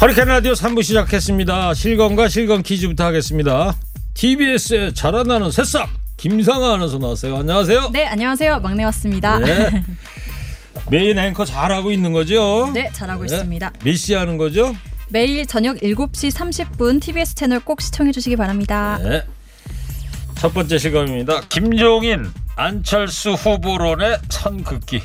허리케인 라디오 3부 시작했습니다. 실검과 실검 퀴즈부터 하겠습니다. TBS의 자라나는 새싹 김상아 아나운서 나왔어요. 안녕하세요. 네, 안녕하세요. 막내 왔습니다. 네. 메인 앵커 잘하고 있는 거죠? 네, 잘하고 있습니다. 몇 시 하는 거죠? 매일 저녁 7시 30분 TBS 채널 꼭 시청해 주시기 바랍니다. 네. 첫 번째 실검입니다. 김종인, 안철수 후보론의 선긋기.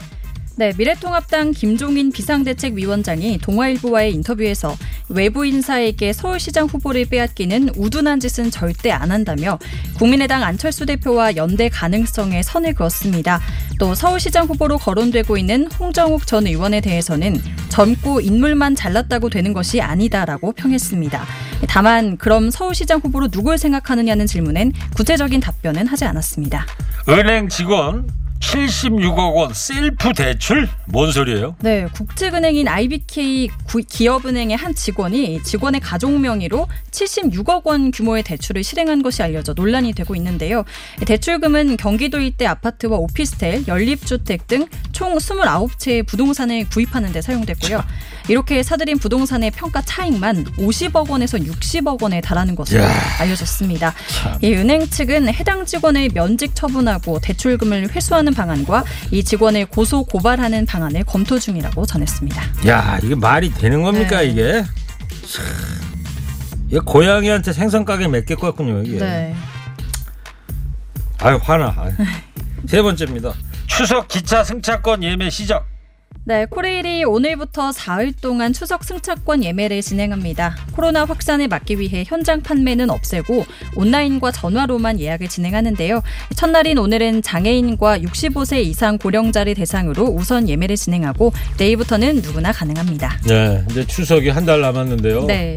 네, 미래통합당 김종인 비상대책위원장이 동아일보와의 인터뷰에서 외부 인사에게 서울시장 후보를 빼앗기는 우둔한 짓은 절대 안 한다며 국민의당 안철수 대표와 연대 가능성에 선을 그었습니다. 또 서울시장 후보로 거론되고 있는 홍정욱 전 의원에 대해서는 젊고 인물만 잘났다고 되는 것이 아니다라고 평했습니다. 다만 그럼 서울시장 후보로 누굴 생각하느냐는 질문엔 구체적인 답변은 하지 않았습니다. 은행 직원 76억 원 셀프 대출? 뭔 소리예요? 네, 국책은행인 IBK 기업은행의 한 직원이 직원의 가족 명의로 76억 원 규모의 대출을 실행한 것이 알려져 논란이 되고 있는데요. 대출금은 경기도 일대 아파트와 오피스텔, 연립주택 등 총 29채의 부동산을 구입하는 데 사용됐고요. 이렇게 사들인 부동산의 평가 차익만 50억 원에서 60억 원에 달하는 것으로 알려졌습니다. 이 은행 측은 해당 직원을 면직 처분하고 대출금을 회수하는 방안과 이 직원을 고소 고발하는 방안을 검토 중이라고 전했습니다. 야, 이게 말이 되는 겁니까? 네. 이게 참, 이게 고양이한테 생선 가게 맡겼고 같군요 이게. 네. 아유 화나. 아유. 세 번째입니다. 추석 기차 승차권 예매 시작. 네, 코레일이 오늘부터 4일 동안 추석 승차권 예매를 진행합니다. 코로나 확산을 막기 위해 현장 판매는 없애고 온라인과 전화로만 예약을 진행하는데요. 첫날인 오늘은 장애인과 65세 이상 고령자를 대상으로 우선 예매를 진행하고 내일부터는 누구나 가능합니다. 네, 이제 추석이 한 달 남았는데요. 네.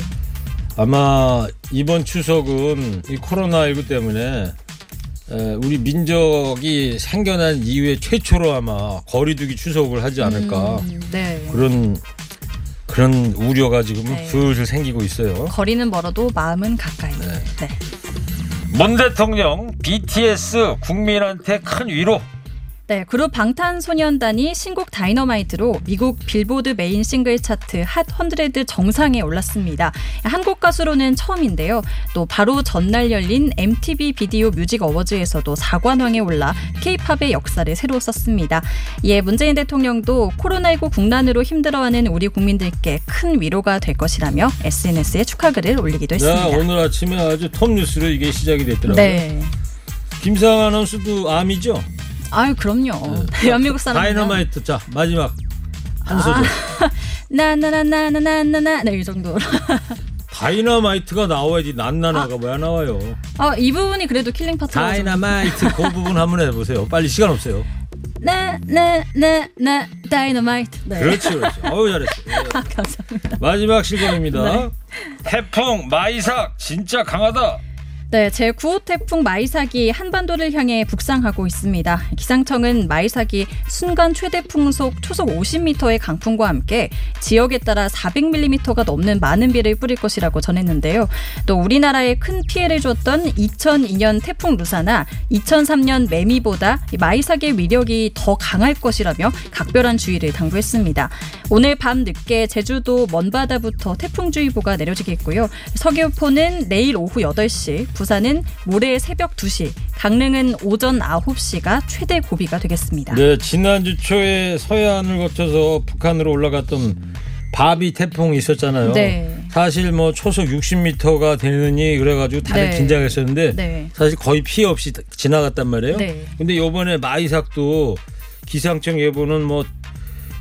아마 이번 추석은 이 코로나19 때문에 우리 민족이 생겨난 이후에 최초로 아마 거리두기 추석을 하지 않을까. 네. 그런 우려가 지금 슬슬 생기고 있어요. 거리는 멀어도 마음은 가까이. 네. 네. 문 대통령 BTS 국민한테 큰 위로. 네, 그룹 방탄소년단이 신곡 다이너마이트로 미국 빌보드 메인 싱글 차트 핫 100 정상에 올랐습니다. 한국 가수로는 처음인데요. 또 바로 전날 열린 MTV 비디오 뮤직 어워즈에서도 4관왕에 올라 K-팝의 역사를 새로 썼습니다. 이에 문재인 대통령도 코로나19 국난으로 힘들어하는 우리 국민들께 큰 위로가 될 것이라며 SNS에 축하글을 올리기도 했습니다. 야, 오늘 아침에 아주 톱 뉴스로 이게 시작이 됐더라고요. 네. 김상아 아나운서도 암이죠? 아유, 그럼요. 네. 대한민국 사람. 다이너마이트. 자, 마지막 한 소절. 나나나나나나나나. 네, 이 정도로. 다이너마이트가 나와야지. 난나나가 왜 안 나와요? 아, 이 부분이 그래도 킬링 파트. 다이너마이트 그 부분 한번 해보세요. 빨리, 시간 없어요. 나나나나 다이너마이트. 네. 그렇죠, 그렇죠. 어우, 잘했어. 아, 감사합니다. 마지막 실검입니다. 네. 태풍 마이삭 진짜 강하다. 네, 제9호 태풍 마이삭이 한반도를 향해 북상하고 있습니다. 기상청은 마이삭이 순간 최대 풍속 초속 50m의 강풍과 함께 지역에 따라 400mm가 넘는 많은 비를 뿌릴 것이라고 전했는데요. 또 우리나라에 큰 피해를 줬던 2002년 태풍 루사나 2003년 매미보다 마이삭의 위력이 더 강할 것이라며 각별한 주의를 당부했습니다. 오늘 밤 늦게 제주도 먼바다부터 태풍주의보가 내려지겠고요. 서귀포는 내일 오후 8시, 부산은 모레 새벽 2시, 강릉은 오전 9시가 최대 고비가 되겠습니다. 네, 지난주 초에 서해안을 거쳐서 북한으로 올라갔던 바비 태풍이 있었잖아요. 네. 사실 뭐 초속 60m가 되느니 그래가지고 다들 네. 긴장했었는데 네. 사실 거의 피해 없이 지나갔단 말이에요. 네. 근데 이번에 마이삭도 기상청 예보는 뭐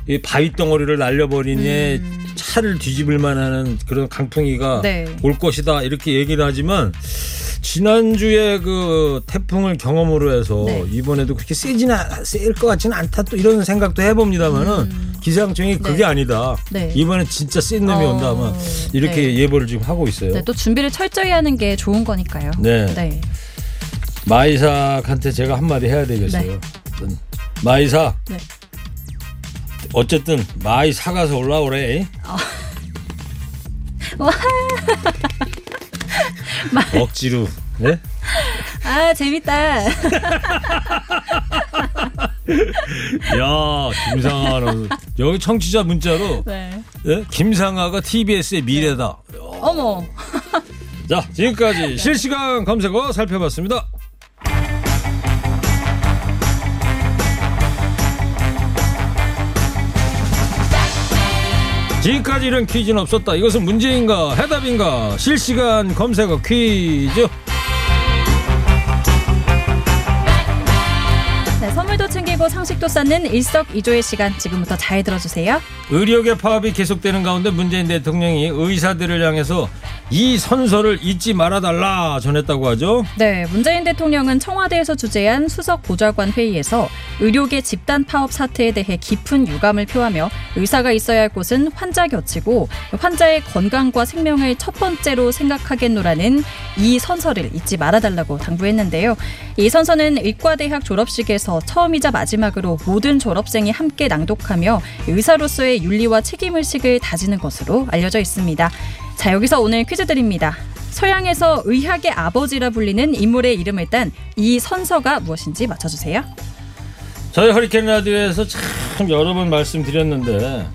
이 바위 덩어리를 날려버리니 차를 뒤집을 만한 그런 강풍이가 네. 올 것이다 이렇게 얘기를 하지만 지난주에 그 태풍을 경험으로 해서 네. 이번에도 그렇게 세일 것 같지는 않다 또 이런 생각도 해봅니다만은 기상청이 그게 네. 아니다. 네. 이번엔 진짜 센 놈이 온다. 아마 이렇게 네. 예보를 지금 하고 있어요. 네, 또 준비를 철저히 하는 게 좋은 거니까요. 네. 네. 마이삭한테 제가 한마디 해야 되겠어요. 네. 마이삭. 네. 어쨌든 마이삭아서 올라오래. 와. 억지로. 네? 아, 재밌다. 야, 김상아는 여기 청취자 문자로 네. 네? 김상아가 TBS의 미래다. 네. 어머. 자, 지금까지 네. 실시간 검색어 살펴봤습니다. 지금까지 이런 퀴즈는 없었다. 이것은 문제인가 해답인가 실시간 검색어 퀴즈. 네, 선물도 챙기고 상식도 쌓는 일석이조의 시간 지금부터 잘 들어주세요. 의료계 파업이 계속되는 가운데 문재인 대통령이 의사들을 향해서 이 선서를 잊지 말아달라 전했다고 하죠. 네, 문재인 대통령은 청와대에서 주재한 수석보좌관 회의에서 의료계 집단 파업 사태에 대해 깊은 유감을 표하며 의사가 있어야 할 곳은 환자 곁이고 환자의 건강과 생명을 첫 번째로 생각하겠노라는 이 선서를 잊지 말아달라고 당부했는데요. 이 선서는 의과대학 졸업식에서 처음이자 마지막으로 모든 졸업생이 함께 낭독하며 의사로서의 윤리와 책임의식을 다지는 것으로 알려져 있습니다. 자, 여기서 오늘 퀴즈 드립니다. 서양에서 의학의 아버지라 불리는 인물의 이름을 딴 이 선서가 무엇인지 맞춰주세요. 저희 허리케인 라디오에서 참 여러 번 말씀드렸는데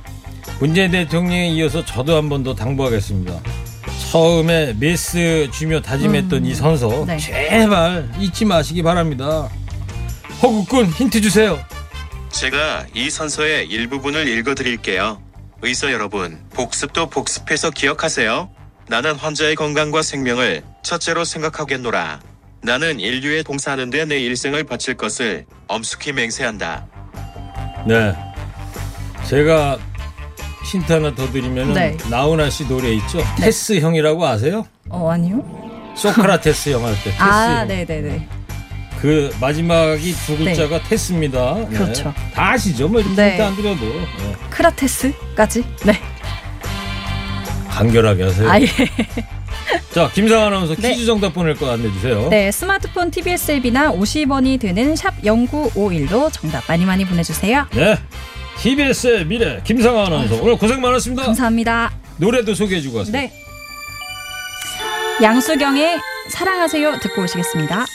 문재인 대통령에 이어서 저도 한 번 더 당부하겠습니다. 처음에 메스 주며 다짐했던 이 선서 네. 제발 잊지 마시기 바랍니다. 허구꾼 힌트 주세요. 제가 이 선서의 일부분을 읽어드릴게요. 의사 여러분, 복습도 복습해서 기억하세요. 나는 환자의 건강과 생명을 첫째로 생각하겠노라. 나는 인류에 봉사하는 데 내 일생을 바칠 것을 엄숙히 맹세한다. 네, 제가 힌트 하나 더 드리면 네. 나훈아 씨 노래 있죠? 네. 테스 형이라고 아세요? 아니요. 소크라테스 영화할 때. 테스 형. 네네네. 그 마지막이 두 글자가 네. 테스입니다. 네. 그렇죠. 다 아시죠? 뭐 이렇게 네. 안 드려도. 네. 크라테스까지. 네. 간결하게 하세요. 아, 예. 자, 김상아 아나운서 퀴즈 네. 정답 보낼 거 안내주세요. 네, 스마트폰 TBS 앱이나 50원이 드는 샵 0951로 정답 많이 보내주세요. 네, TBS의 미래 김상아 아나운서 오늘 고생 많았습니다. 감사합니다. 노래도 소개해주고 가세요. 네, 양수경의 사랑하세요 듣고 오시겠습니다.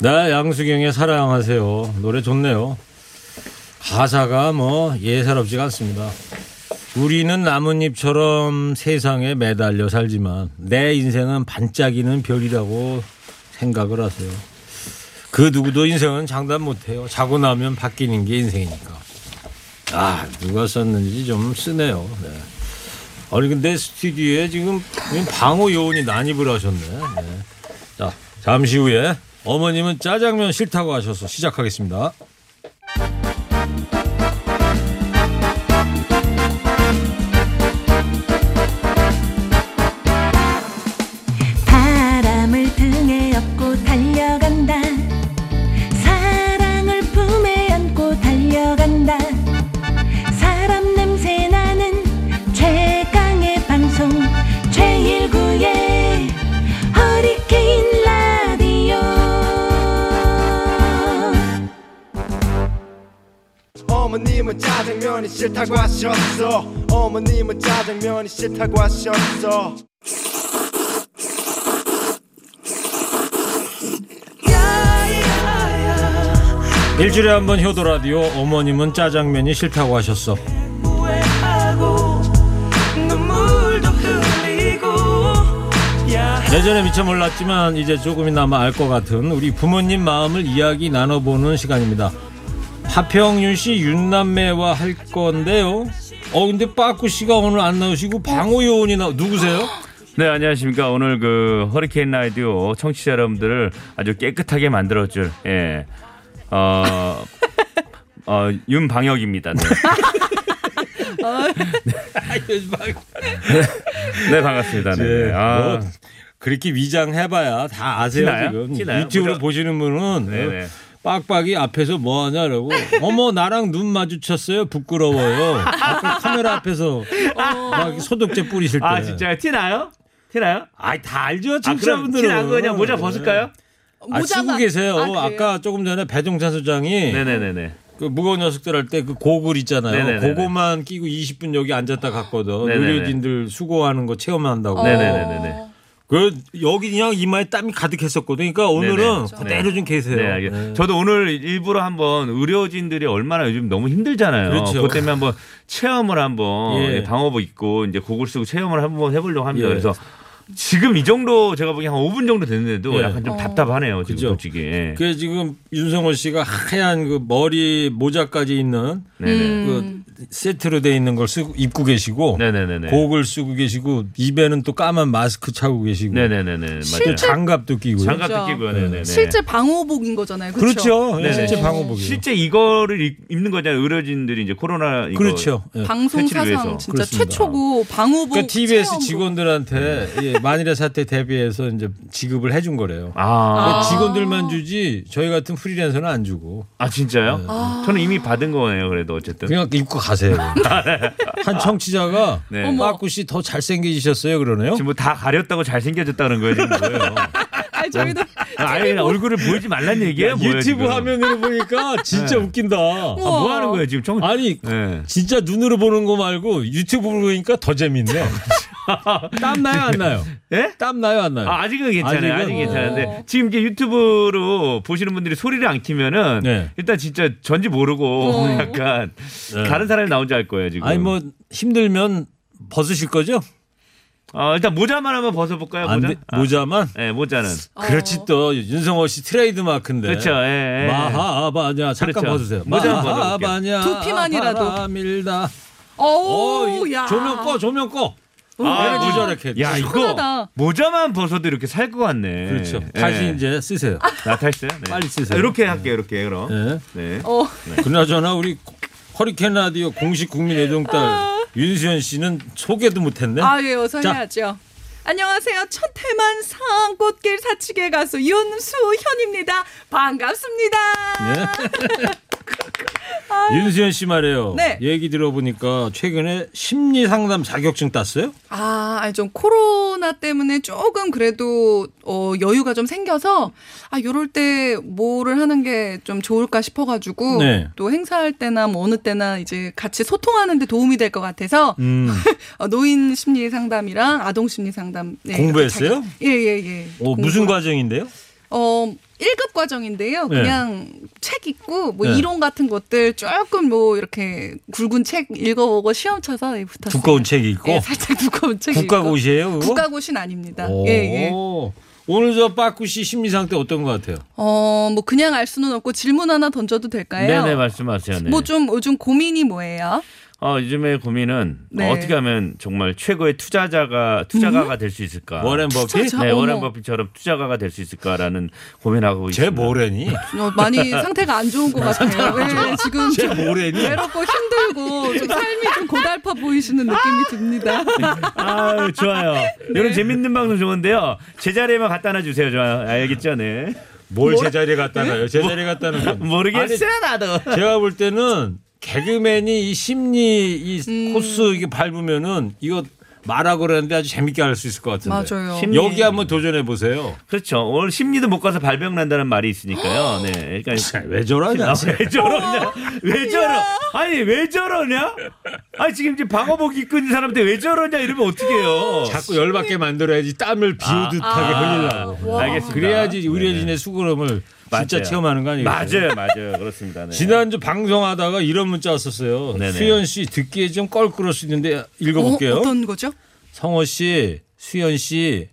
네, 양수경의 사랑하세요. 노래 좋네요. 가사가 뭐 예사롭지가 않습니다. 우리는 나뭇잎처럼 세상에 매달려 살지만 내 인생은 반짝이는 별이라고 생각을 하세요. 그 누구도 인생은 장담 못해요. 자고 나면 바뀌는 게 인생이니까. 아, 누가 썼는지 좀 쓰네요. 네. 아니 근데 스튜디오에 지금 방호 요원이 난입을 하셨네. 네. 자, 잠시 후에 어머님은 짜장면 싫다고 하셔서 시작하겠습니다. 바람을 등에 업고 달려간다. 사랑을 품에 안고 달려간다. 사람 냄새 나는 최강의 방송 제1구의 허리케인 라디오. 어머님은 짜장면이 싫다고 하셨어. 어머님은 짜장면이 싫다고 하셨어. 일주일에 한 번 효도 라디오 어머님은 짜장면이 싫다고 하셨어. 예전에 미처 몰랐지만 이제 조금이나마 알 것 같은 우리 부모님 마음을 이야기 나눠보는 시간입니다. 하평윤 씨 윤남매와 할 건데요. 근데 빠꾸 씨가 오늘 안 나오시고 방호요원이 누구세요? 네, 안녕하십니까. 오늘 그 허리케인 라디오 청취자 여러분들을 아주 깨끗하게 만들어줄 윤방역입니다. 네. 네, 반갑습니다. 네. 아. 그렇게 위장해봐야 다 아세요. 티나요? 지금 티나요? 유튜브로 무조건. 보시는 분은 네네. 빡빡이 앞에서 뭐 하냐라고. 어머, 나랑 눈 마주쳤어요. 부끄러워요. 카메라 앞에서 막 소독제 뿌리실 때. 아, 진짜요? 티나요? 티나요? 아이, 다 알죠. 청취자분들은. 아, 티나고 그냥 모자 벗을까요? 아, 쓰고 계세요. 아, 아까 조금 전에 배종찬 소장이 네네네네. 그 무거운 녀석들 할 때 그 고글 있잖아요. 네네네네. 그거만 끼고 20분 여기 앉았다 갔거든. 의료진들 수고하는 거 체험한다고. 네네네네. 그 여기 그냥 이마에 땀이 가득했었거든요. 그러니까 오늘은 그대로 좀 계세요. 네, 네. 저도 오늘 일부러 한번 의료진들이 얼마나 요즘 너무 힘들잖아요. 그렇죠. 그것 때문에 한번 체험을 한번 예. 방호복 입고 이제 고글 쓰고 체험을 한번 해보려고 합니다. 예. 그래서 지금 이 정도 제가 보기엔 한 5분 정도 됐는데도 예. 약간 좀 답답하네요. 지금 그렇죠. 솔직히. 그 지금 윤성호 씨가 하얀 그 머리 모자까지 있는 그 세트로 돼 있는 걸 쓰고 입고 계시고 네네네네. 고글 쓰고 계시고 입에는 또 까만 마스크 차고 계시고 네네네네. 또 장갑도 끼고요. 장갑도 끼고요. 네네네. 실제 방호복인 거잖아요. 그렇죠. 그렇죠. 실제 방호복이요. 실제 이거를 입는 거잖아요. 의료진들이 이제 코로나 이거 그렇죠. 방송 사상 진짜 그렇습니다. 최초고 방호복. 그러니까 TBS 체험복. 직원들한테 예. 만일의 사태 대비해서 이제 지급을 해준 거래요. 아. 직원들만 주지 저희 같은 프리랜서는 안 주고. 아 진짜요? 네. 아. 저는 이미 받은 거예요. 그래도 어쨌든 그냥 입고 가세요. 한 청취자가 네. 빠꾸 씨 더 잘생겨지셨어요 그러네요. 지금 뭐 다 가렸다고 잘생겨졌다는 거예요. 지금 뭐예요? 아니 저희도 아예 얼굴을 보이지 말란 얘기예요. 뭐예요, 유튜브 지금? 화면으로 보니까 진짜 네. 웃긴다. 아, 뭐 하는 거예요 지금? 아니 네. 진짜 눈으로 보는 거 말고 유튜브로 보니까 더 재밌네. 땀 나요 안 나요? 예? 땀 나요 안 나요? 아, 아직은 괜찮아요. 아직은 괜찮은데 지금 이제 유튜브로 보시는 분들이 소리를 안 키면은 네. 일단 진짜 전지 모르고 약간 네. 다른 사람이 나온지 알 거예요 지금. 아니 뭐 힘들면 벗으실 거죠? 일단 모자만 한번 벗어볼까요? 모자? 모자만? 예, 네, 모자는. 그렇지 또 윤성호 씨 트레이드 마크인데. 그렇죠. 예, 예. 마하바냐 잠깐 그렇죠. 벗으세요. 마하바냐 두피만이라도. 밀다. 오, 야. 조명 꺼, 조명 꺼. 아, 모자를 이렇게. 야, 시원하다. 이거 모자만 벗어도 이렇게 살 것 같네. 그렇죠. 다시 네. 이제 쓰세요. 아, 다시 쓰세요? 네. 빨리 쓰세요. 이렇게 네. 할게요, 이렇게 그럼. 네. 네. 네. 그나저나 우리 허리케인 라디오 공식 국민 애정딸 윤수현 씨는 소개도 못했네. 아, 예, 어서 해야죠. 안녕하세요. 천태만 산꽃길 사치계 가수 윤수현입니다. 반갑습니다. 네. 윤수현 씨 말이에요. 네. 얘기 들어보니까 최근에 심리상담 자격증 땄어요? 아, 좀 코로나 때문에 조금 그래도 여유가 좀 생겨서 아, 요럴 때 뭐를 하는 게 좀 좋을까 싶어가지고 네. 또 행사할 때나 뭐 어느 때나 이제 같이 소통하는 데 도움이 될 것 같아서 노인 심리 상담이랑 아동 심리 상담 예, 공부했어요? 예예예. 예, 예. 무슨 과정인데요? 1급 과정인데요. 그냥 네. 책 읽고 뭐 네. 이론 같은 것들 조금 뭐 이렇게 굵은 책 읽어보고 시험 쳐서 붙었어요. 두꺼운 책 읽고? 예, 살짝 두꺼운 책 국가고시예요, 읽고. 국가고시예요? 국가고시는 아닙니다. 예, 예. 오늘 저 빠꾸 씨 심리 상태 어떤 것 같아요? 뭐 그냥 알 수는 없고 질문 하나 던져도 될까요? 네네, 말씀하세요. 네. 뭐 좀 요즘 고민이 뭐예요? 요즘의 고민은 네. 어떻게 하면 정말 최고의 투자가가 될 수 있을까? 워렌 버핏? 투자자? 네, 워렌 버핏처럼 투자가가 될 수 있을까라는 고민하고 있습니다. 제 모래니? 많이 상태가 안 좋은 것 같아요. 네, 지금 제 모래니? 외롭고 힘들고 좀 삶이 좀 고달파 보이시는 느낌이 듭니다. 아, 좋아요. 네. 이런 재밌는 방송 좋은데요. 제자리에만 갖다 놔 주세요. 좋아요. 알겠죠? 네. 뭘 제자리에 갖다 놔요? 제자리에 갖다 놓으면 모르겠어요, 나도. 제가 볼 때는 개그맨이 이 심리 코스 이게 밟으면은 이거 말하고 그러는데 아주 재밌게 할 수 있을 것 같은데. 맞아요. 심리. 여기 한번 도전해 보세요. 그렇죠. 오늘 심리도 못 가서 발병 난다는 말이 있으니까요. 네. 그러니까 왜 저러냐? 왜 저러냐? 왜 저러? 아니 왜 저러냐? 아니 지금 방어복 입고 있는 사람한테 왜 저러냐 이러면 어떡해요? 자꾸 열받게 만들어야지 땀을 비오듯하게 흘리려고. 알겠습니다. 그래야지 의료진의 수고로움을. 진짜 맞아요. 체험하는 거 아니에요? 맞아요, 맞아요, 그렇습니다. 네. 지난주 방송하다가 이런 문자 왔었어요. 네네. 수현 씨 듣기에 좀 껄끄러울 수 있는데 읽어볼게요. 어떤 거죠? 성호 씨, 수현 씨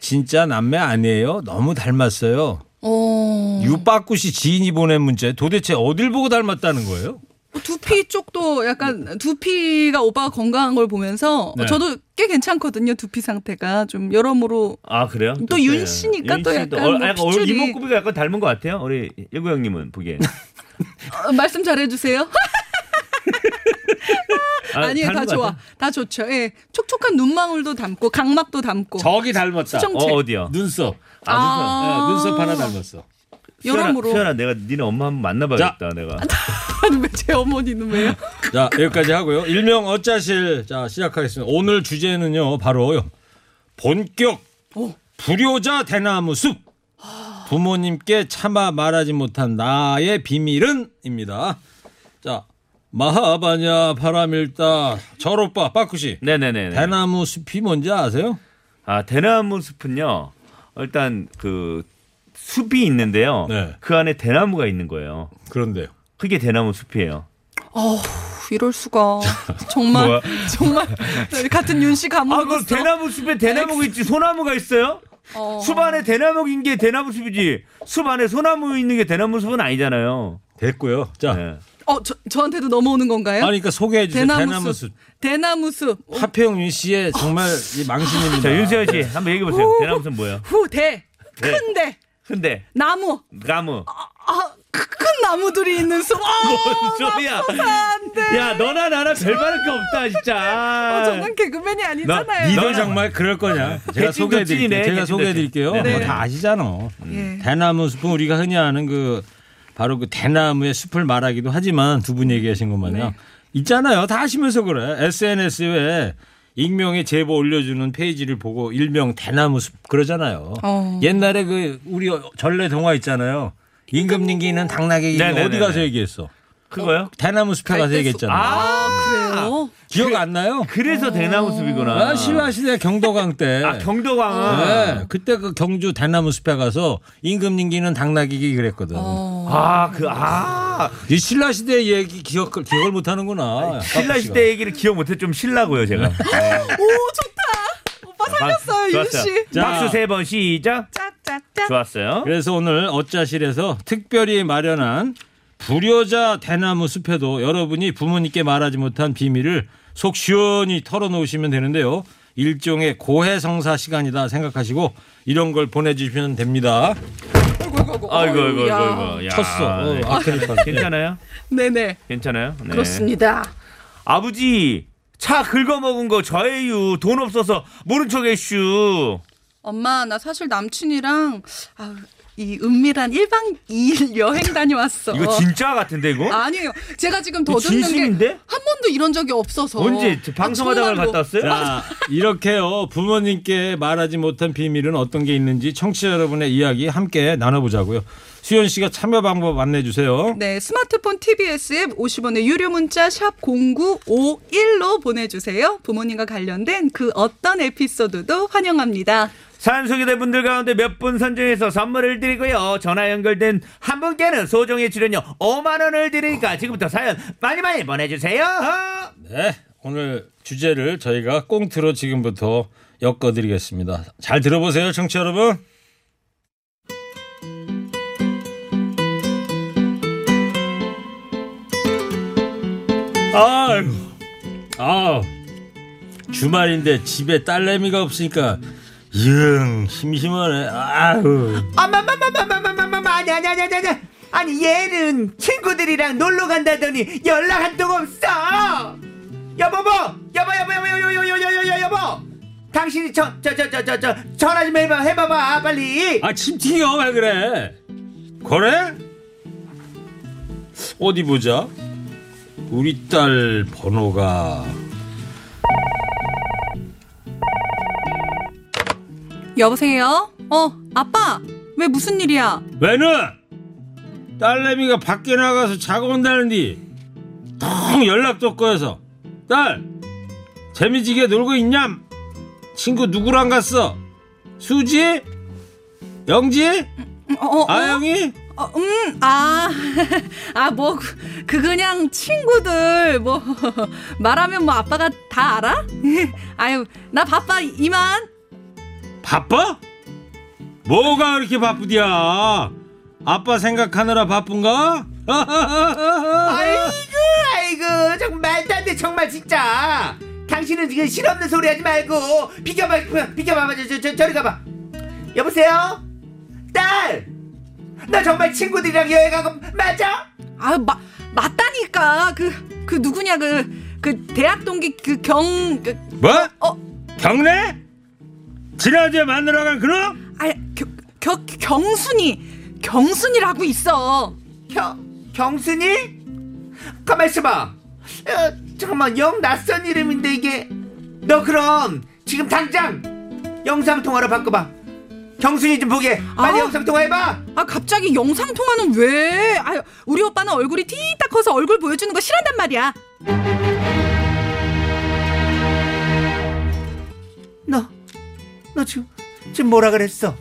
진짜 남매 아니에요? 너무 닮았어요. 유빠꾸 씨 지인이 보낸 문자에 도대체 어딜 보고 닮았다는 거예요? 두피 쪽도 약간 두피가 오빠가 건강한 걸 보면서 네. 저도 꽤 괜찮거든요. 두피 상태가 좀 여러모로. 아 그래요? 또 윤씨니까 또 약간 뭐 핏줄이. 이목구비가 약간 닮은 것 같아요. 우리 일구 형님은 보기에. 말씀 잘해주세요. 아니에요. 다 좋아. 같아? 다 좋죠. 예. 촉촉한 눈망울도 담고 각막도 담고. 저기 닮았다. 어디요? 눈썹. 아, 눈썹. 네, 눈썹 하나 닮았어. 여러모로. 수현아, 내가 니네 엄마 한번 만나봐야겠다. 내가. 제 어머니는 왜요? 자, 여기까지 하고요. 일명 어짜실 자 시작하겠습니다. 오늘 주제는요. 바로 본격 불효자 대나무 숲. 부모님께 차마 말하지 못한 나의 비밀은? 입니다. 자. 마하바냐 바람일다 절오빠 빠꾸씨 네네네 대나무 숲이 뭔지 아세요? 아 대나무 숲은요 일단 그 숲이 있는데요 네. 그 안에 대나무가 있는 거예요. 그런데요. 그게 대나무 숲이에요. 어 이럴 수가 정말 정말 같은 윤씨 감옥. 아 그럼 대나무 숲에 대나무가 있지 소나무가 있어요? 숲 안에 대나무인 게 대나무 숲이지 숲 안에 소나무 있는 게 대나무 숲은 아니잖아요. 됐고요. 자. 네. 저한테도 넘어오는 건가요? 아니, 그러니까 소개해 주세요. 대나무숲. 대나무숲. 하평 윤 씨의 정말 이 망신입니다. 자, 윤수현 씨 한번 얘기해 보세요. 대나무숲 뭐예요? 큰데. 나무. 큰 나무들이 있는 숲. 뭔 소리야? 야, 너나 나나 별다를 게 없다, 진짜. 저는 개그맨이 아니잖아요. 니들 정말 그럴 거냐? 제가 소개해 드릴게요. 네. 다 아시잖아. 대나무 숲은 우리가 흔히 아는 그 바로 그 대나무의 숲을 말하기도 하지만 두 분 얘기하신 것만요. 네. 있잖아요. 다 아시면서 그래. SNS에 익명의 제보 올려주는 페이지를 보고 일명 대나무 숲 그러잖아요. 옛날에 그 우리 전래 동화 있잖아요. 임금님기는 당나귀 어디 가서 얘기했어? 그거요? 대나무 숲에 가서 얘기했잖아요. 아 그래요? 기억 안 나요? 그래서 대나무 숲이구나. 신라시대 경도강 때. 아 경도강. 네, 그때 그 경주 대나무 숲에 가서 임금님기는 당나귀기 그랬거든. 이 신라시대 얘기 기억을 못 하는구나. 신라시대 얘기를 기억 못해 좀 신라고요 제가. 오 좋다. 오빠 살렸어요 윤씨. 박수 세 번 시작. 짝짝짝. 좋았어요. 그래서 오늘 어짜실에서 특별히 마련한. 불효자 대나무 숲에도 여러분이 부모님께 말하지 못한 비밀을 속 시원히 털어놓으시면 되는데요. 일종의 고해성사 시간이다 생각하시고 이런 걸 보내주시면 됩니다. 아이고. 쳤어. 괜찮아요? 네네. 괜찮아요? 네. 그렇습니다. 아버지 차 긁어먹은 거 저예요. 돈 없어서 모른 척했슈. 엄마 나 사실 남친이랑... 이 은밀한 1박 2일 여행 다녀왔어. 이거 진짜 같은데 이거? 아니에요. 제가 지금 더듬는 게 한 번도 이런 적이 없어서. 언제 방송하다가 갔다 왔어요? 자, 이렇게요. 부모님께 말하지 못한 비밀은 어떤 게 있는지 청취자 여러분의 이야기 함께 나눠보자고요. 수현 씨가 참여 방법 안내해 주세요. 네. 스마트폰 TBS 앱 50원의 유료 문자 샵 0951로 보내주세요. 부모님과 관련된 그 어떤 에피소드도 환영합니다. 사연 소개된 분들 가운데 몇 분 선정해서 선물을 드리고요. 전화 연결된 한 분께는 소정의 출연료 5만 원을 드리니까 지금부터 사연 많이 보내주세요. 네, 오늘 주제를 저희가 꽁트로 지금부터 엮어드리겠습니다. 잘 들어보세요, 청취자 여러분. 아유, 주말인데 집에 딸내미가 없으니까 이응 심심하네. 아유. 아니. 아니 얘는 친구들이랑 놀러 간다더니 연락 한 통 없어. 여보. 당신이 저 전화 좀 해봐봐 빨리. 아 침 튀겨 왜 그래? 그래? 어디 보자. 우리 딸 번호가. 여보세요? 아빠! 왜 무슨 일이야? 왜는? 딸내미가 밖에 나가서 자고 온다는데 텅 연락도 꺼여서 딸! 재미지게 놀고 있냐? 친구 누구랑 갔어? 수지? 영지? 아영이? 그냥 친구들, 말하면 아빠가 다 알아? 아유, 나 바빠, 이만! 바빠? 뭐가 그렇게 바쁘디야? 아빠 생각하느라 바쁜가? 아이고 아이고 정말 말도 안 돼 정말 진짜. 당신은 지금 실없는 소리 하지 말고 비켜봐 저리 가봐. 여보세요? 딸! 나 정말 친구들이랑 여행하고 맞아? 아 맞다니까 그 누구냐 그 대학 동기 그 뭐? 경래? 지난주에 만나러 간 그놈? 아니 경순이라고 있어. 경순이? 가만 있어봐. 잠깐만 영 낯선 이름인데 이게. 너 그럼 지금 당장 영상통화로 바꿔봐. 경순이 좀 보게. 빨리 영상통화해봐. 아 갑자기 영상통화는 왜? 아유 우리 오빠는 얼굴이 띠딱 커서 얼굴 보여주는 거 싫어한단 말이야. 너 지금 뭐라 그랬어?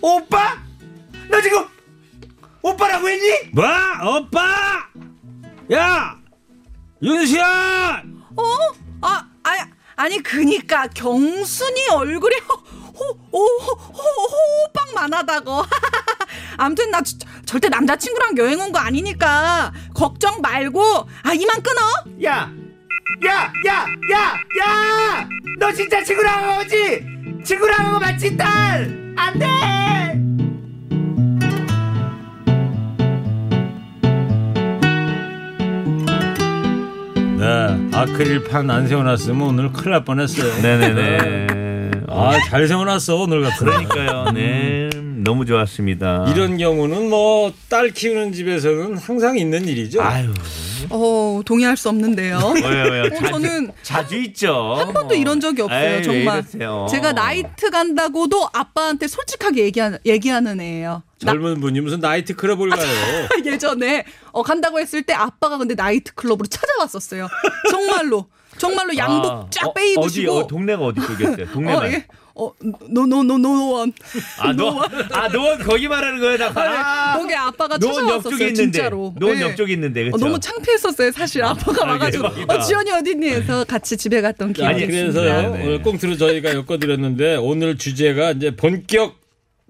오빠? 너 지금 오빠라고 했니? 뭐? 오빠? 야! 윤수현! 아니 그니까 경순이 얼굴이 호빵만하다고. 아무튼 나 절대 남자친구랑 여행 온 거 아니니까 걱정 말고 이만 끊어. 야! 너 진짜 친구랑 오지? 친구랑 온 거 맞지 딸? 안 돼! 네, 아크릴판 안 세워놨으면 오늘 큰일 날 뻔했어요. 네네네. 잘 세워놨어 오늘 같은. 그러니까요. 네, 너무 좋았습니다. 이런 경우는 뭐 딸 키우는 집에서는 항상 있는 일이죠. 아유. 동의할 수 없는데요. 왜요? 저는 자주 있죠. 한 번도 이런 적이 없어요. 에이, 정말. 제가 나이트 간다고도 아빠한테 솔직하게 얘기하는 애예요. 젊은 분이 무슨 나이트 클럽을 가요? 예전에 간다고 했을 때 아빠가 근데 나이트 클럽으로 찾아왔었어요. 정말로 양복 쫙 빼입으시고. 어디 동네가 어디 쪽이었어요? 동네가. 노원. 노원 거기 말하는 거예요, 나. 거기 아빠가 찾아왔었어요, 진짜로. 노원 옆쪽에 있는데. 그렇죠? 너무 창피했었어요, 사실. 아빠가 와가지고 지연이 어딨니? 해서 같이 집에 갔던 기억이 있습니다. 그래서요. 오늘 꽁트로 저희가 엮어드렸는데 오늘 주제가 이제 본격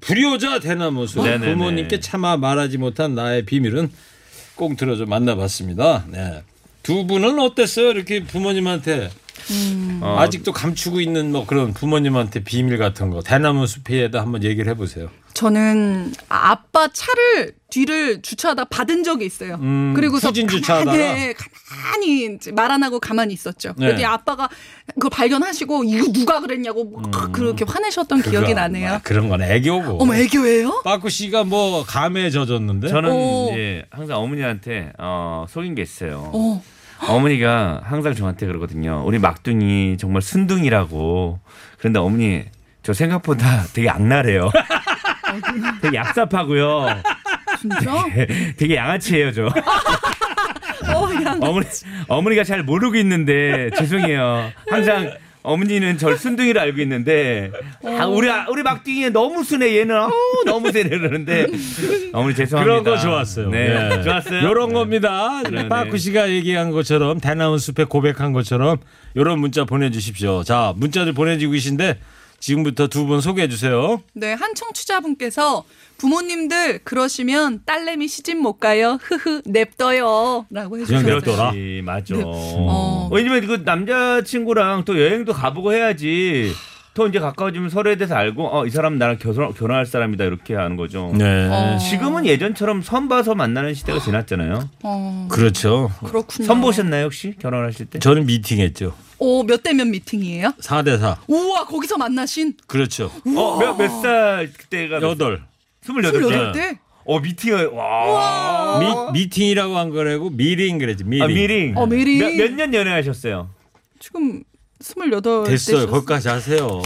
불효자 대나무숲. 부모님께 차마 말하지 못한 나의 비밀은 꽁트로 좀 만나봤습니다. 네. 두 분은 어땠어요? 이렇게 부모님한테. 아직도 감추고 있는 뭐 그런 부모님한테 비밀 같은 거 대나무 숲에다 한번 얘기를 해보세요. 저는 아빠 뒤를 주차하다 받은 적이 있어요. 그리고서 후진 주차하다가 가만히 말 안 하고 가만히 있었죠. 네. 그런데 아빠가 그걸 발견하시고 이거 누가 그랬냐고 그렇게 화내셨던 기억이 나네요. 그런 건 애교고. 어머 애교예요? 빠꾸 씨가 뭐 감에 젖었는데. 저는 이제 항상 어머니한테 속인 게 있어요. 어머니가 항상 저한테 그러거든요. 우리 막둥이 정말 순둥이라고. 그런데 어머니 저 생각보다 되게 악랄해요. 되게 약삽하고요. 진짜? 되게 양아치예요 저. 양아치. 어머니가 잘 모르고 있는데 죄송해요. 항상 어머니는 절 순둥이로 알고 있는데 우리 막둥이는 너무 순해 얘는 너무 순해 그러는데 어머니 죄송합니다. 그런 거 좋았어요. 네, 네. 좋았어요. 이런 겁니다. 빠꾸 씨가 얘기한 것처럼 대나무 숲에 고백한 것처럼 이런 문자 보내주십시오. 자 문자들 보내주고 계신데 지금부터 두 분 소개해 주세요. 네, 한 청취자분께서 부모님들 그러시면 딸내미 시집 못 가요. 흐흐 냅둬요라고 해주셨어요. 맞죠. 네. 왜냐면 그 남자친구랑 또 여행도 가보고 해야지. 또 이제 가까워지면 서로에 대해서 알고 이 사람 나랑 결혼할 사람이다 이렇게 하는 거죠. 네. 지금은 예전처럼 선 봐서 만나는 시대가 지났잖아요. 그렇죠. 그렇군요. 선 보셨나요 혹시 결혼하실 때? 저는 미팅했죠. 몇 대 몇 미팅이에요? 4대 4. 우와 거기서 만나신? 그렇죠. 몇 살 그때가? 8. 28대? 미팅을 와. 미팅이라고 한 거라고 미링 그랬지. 미링. 몇 년 연애하셨어요? 지금 28 됐어요. 되셨어요. 거기까지 하세요.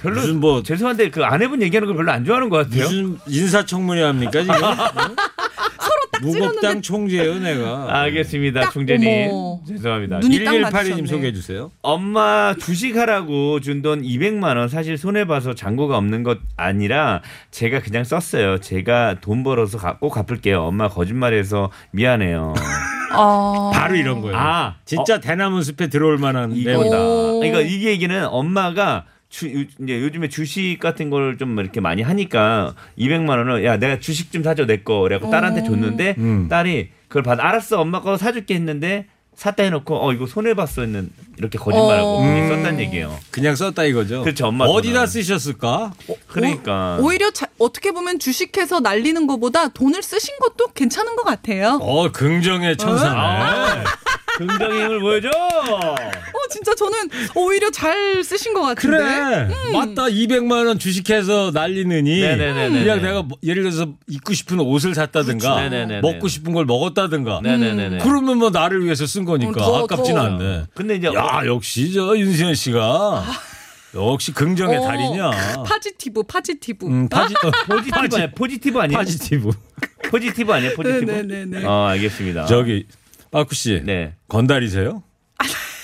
별로 무슨 뭐 죄송한데 그 아내분 얘기하는 걸 별로 안 좋아하는 것 같아요. 무슨 인사청문회 합니까 지금? 서로 딱 무법당 총재예요 내가. 알겠습니다 총재님. 죄송합니다. 1182님 소개해 주세요. 엄마 주식하라고 준 돈 200만 원 사실 손해봐서 잔고가 없는 것 아니라 제가 그냥 썼어요. 제가 돈 벌어서 꼭 갚을게요. 엄마 거짓말해서 미안해요. 바로 이런 거예요. 진짜 대나무 숲에 들어올 만한 내용이다. 그러니까 이 얘기는 엄마가 이제 요즘에 주식 같은 걸 좀 이렇게 많이 하니까 200만 원을 야 내가 주식 좀 사줘 내 거 그래갖고 딸한테 줬는데 딸이 그걸 받아 알았어 엄마 거 사줄게 했는데 샀다 해놓고 이거 손해봤어 했는 이렇게 거짓말하고 썼단 얘기예요. 그냥 썼다 이거죠. 그렇죠. 엄마 어디다 쓰셨을까? 그러니까 오히려 어떻게 보면 주식해서 날리는 것보다 돈을 쓰신 것도 괜찮은 것 같아요. 긍정의 천사네. 긍정의 힘을 보여줘. 진짜 저는 오히려 잘 쓰신 것 같은데. 그래. 맞다. 200만 원 주식해서 날리느니 그냥 내가 예를 들어서 입고 싶은 옷을 샀다든가 먹고 싶은 걸 먹었다든가 그러면 뭐 나를 위해서 쓴 거니까 아깝진 않네. 근데 이제 야 역시 저 윤수현 씨가 역시 긍정의 달인이야. 파지티브. 포지티브 아니에요? 포지티브 아니에요? 포지티브. 네네네. 알겠습니다. 저기 빠꾸 씨. 네. 건달이세요?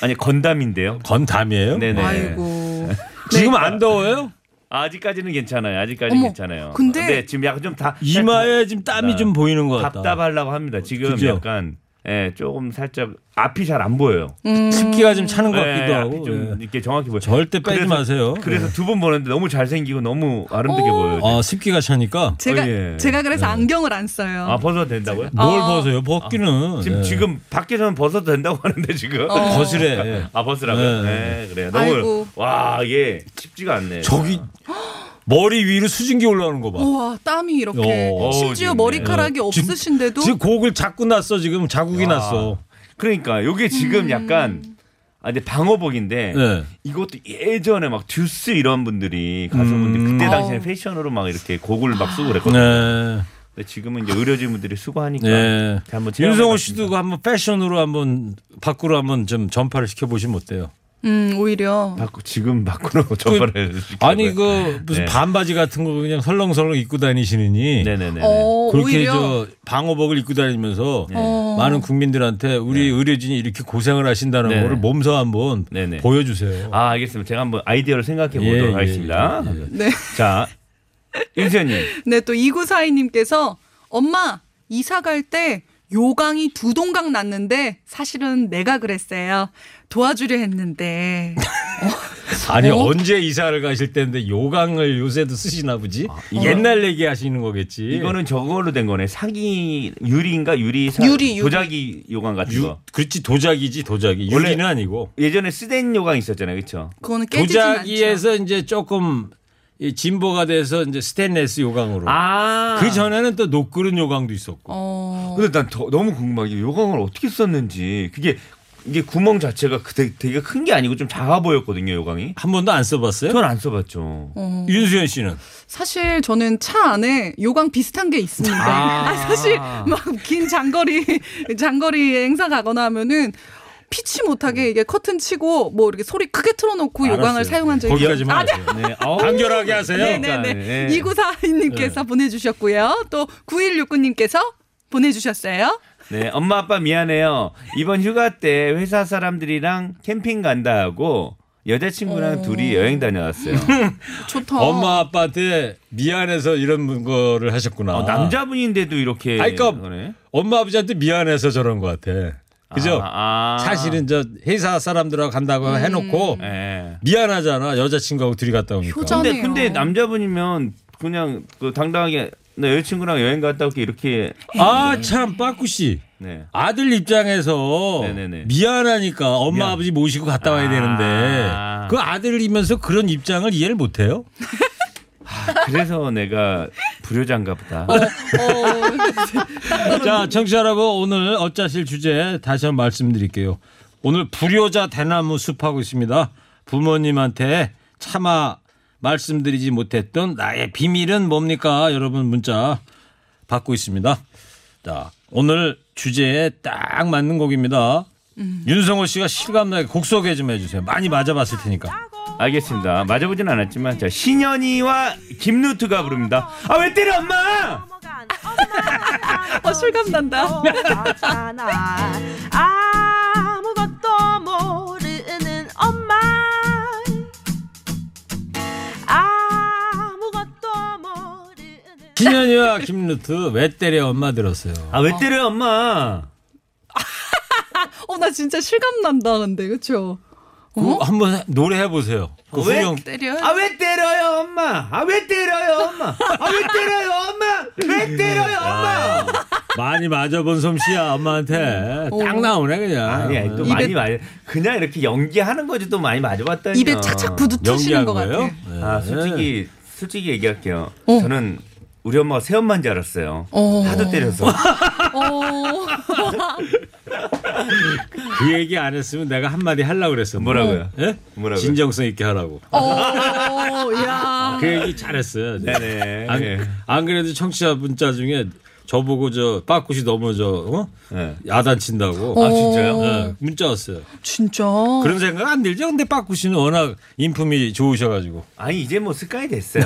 아니 건담인데요. 건담이에요? 네네. 아이고. 지금 안 더워요? 아직까지는 괜찮아요. 근데 네, 지금 약간 좀 다 이마에 지금 땀이 좀 보이는 것 같다. 답답하려고 합니다. 지금 그죠? 약간 조금 살짝 앞이 잘 안 보여요. 습기가 좀 차는 것 같기도 하고. 좀 이렇게 정확히 보여요. 절대 빼지 마세요. 그래서 두 번 보는데 너무 잘생기고 너무 아름답게 보여요. 습기가 차니까. 제가 그래서 안경을 안 써요. 벗어도 된다고요? 뭘 벗어요? 벗기는. 지금 밖에서는 벗어도 된다고 하는데 지금. 벗으래. 벗으라고요? 네, 그래요. 너무 와, 이게 쉽지가 않네. 저기. 머리 위로 수증기 올라오는 거 봐. 우와, 땀이 이렇게. 심지어 좋네. 머리카락이 없으신데도. 지금 곡을 자꾸 났어. 지금 자국이 났어. 그러니까 이게 지금 약간 방어복인데 이것도 예전에 막 듀스 이런 분들이 가수분들 그때 당시에 패션으로 막 이렇게 곡을 막 쓰고 그랬거든요. 근데 지금은 이제 의료진분들이 수고하니까 한번 윤성호 씨도 한번 패션으로 한번 밖으로 한번 좀 전파를 시켜보시면 어때요? 오히려. 지금 밖으로 전파를 아니, 무슨 반바지 같은 거 그냥 설렁설렁 입고 다니시느니. 네네네. 그렇게 오히려. 저 방호복을 입고 다니면서 많은 국민들한테 우리 의료진이 이렇게 고생을 하신다는 거를 몸소 한번 보여주세요. 알겠습니다. 제가 한번 아이디어를 생각해 보도록 하겠습니다. 네. 자, 윤수현님. 네, 또 2942님께서 엄마, 이사 갈 때 요강이 두 동강 났는데 사실은 내가 그랬어요. 도와주려 했는데. 아니 언제 이사를 가실 때인데 요강을 요새도 쓰시나 보지? 옛날 얘기하시는 거겠지. 이거는 저걸로 된 거네. 사기 유리인가 유리. 도자기 요강 같은 거. 그렇지 도자기지. 유리는 아니고. 예전에 쓰댄 요강 있었잖아요, 그렇죠? 그거는 깨지진 않죠. 도자기에서 이제 조금. 진보가 돼서 이제 스테인레스 요강으로. 그 전에는 또 노끄른 요강도 있었고. 근데 난 너무 궁금한 게 요강을 어떻게 썼는지 그게 이게 구멍 자체가 되게 큰 게 아니고 좀 작아 보였거든요 요강이. 한 번도 안 써봤어요? 전 안 써봤죠. 윤수현 씨는? 사실 저는 차 안에 요강 비슷한 게 있습니다. 사실 막 긴 장거리 행사 가거나 하면은. 피치 못하게 이게 커튼 치고 뭐 이렇게 소리 크게 틀어놓고 요강을 사용한 적이 거기까지만 하세요. 간결하게 하세요. 네네네. 2942님께서 보내주셨고요. 또 9169님께서 보내주셨어요. 네, 엄마 아빠 미안해요. 이번 휴가 때 회사 사람들이랑 캠핑 간다 하고 여자친구랑 둘이 여행 다녀왔어요. 좋다. 엄마 아빠한테 미안해서 이런 거를 하셨구나. 남자분인데도 이렇게. 그러니까 엄마 아버지한테 미안해서 저런 것 같아. 그죠? 사실은 저 회사 사람들하고 간다고 해놓고 미안하잖아. 여자친구하고 둘이 갔다 오니까. 근데 남자분이면 그냥 당당하게 나 여자친구랑 여행 갔다 올게 이렇게. 참 빠꾸 씨. 네. 아들 입장에서 미안하니까 엄마 아버지 모시고 갔다 와야 되는데 그 아들이면서 그런 입장을 이해를 못해요? 그래서 내가 불효자인가 보다. 자, 청취자 여러분 오늘 어쩌실 주제 다시 한번 말씀드릴게요. 오늘 불효자 대나무 숲하고 있습니다. 부모님한테 차마 말씀드리지 못했던 나의 비밀은 뭡니까? 여러분 문자 받고 있습니다. 자, 오늘 주제에 딱 맞는 곡입니다. 윤성호 씨가 실감나게 곡 소개 좀 해주세요. 많이 맞아봤을 테니까. 알겠습니다. 맞아보진 않았지만 자 신현이와 김누트가 부릅니다. 왜 때려 엄마. 실감난다. 아무것도 모르는 엄마 신현이와 김누트 왜 때려 엄마 들었어요. 왜 때려 엄마. 나 진짜 실감난다 근데 그쵸. 어? 한번 노래해 보세요. 그 왜 때려요? 아 왜 때려요 엄마? 아 왜 때려요 엄마? 아 왜 때려요 엄마? 왜 때려요 엄마? 많이 맞아본 솜씨야 엄마한테. 딱 나오네 그냥. 아니 또 많이 맞아. 그냥 이렇게 연기하는 거지 또 많이 맞아봤다니까. 입에 착착 부딪히시는 것 같아요. 네. 아 솔직히 얘기할게요. 어. 저는 우리 엄마가 새엄마인 줄 알았어요. 하도 때려서. 그 얘기 안 했으면 내가 한마디 하려고 그랬어. 뭐라고요? 예? 뭐라고요? 진정성 있게 하라고. 야. 그 얘기 잘했어요. 네네. 안 그래도 청취자 문자 중에 저보고 저 빠꾸시 넘어져 네. 야단친다고. 아 진짜요? 네. 문자 왔어요. 진짜? 그런 생각 안 들죠? 근데 빠꾸시는 워낙 인품이 좋으셔가지고. 아니 이제 뭐 습관이 됐어요.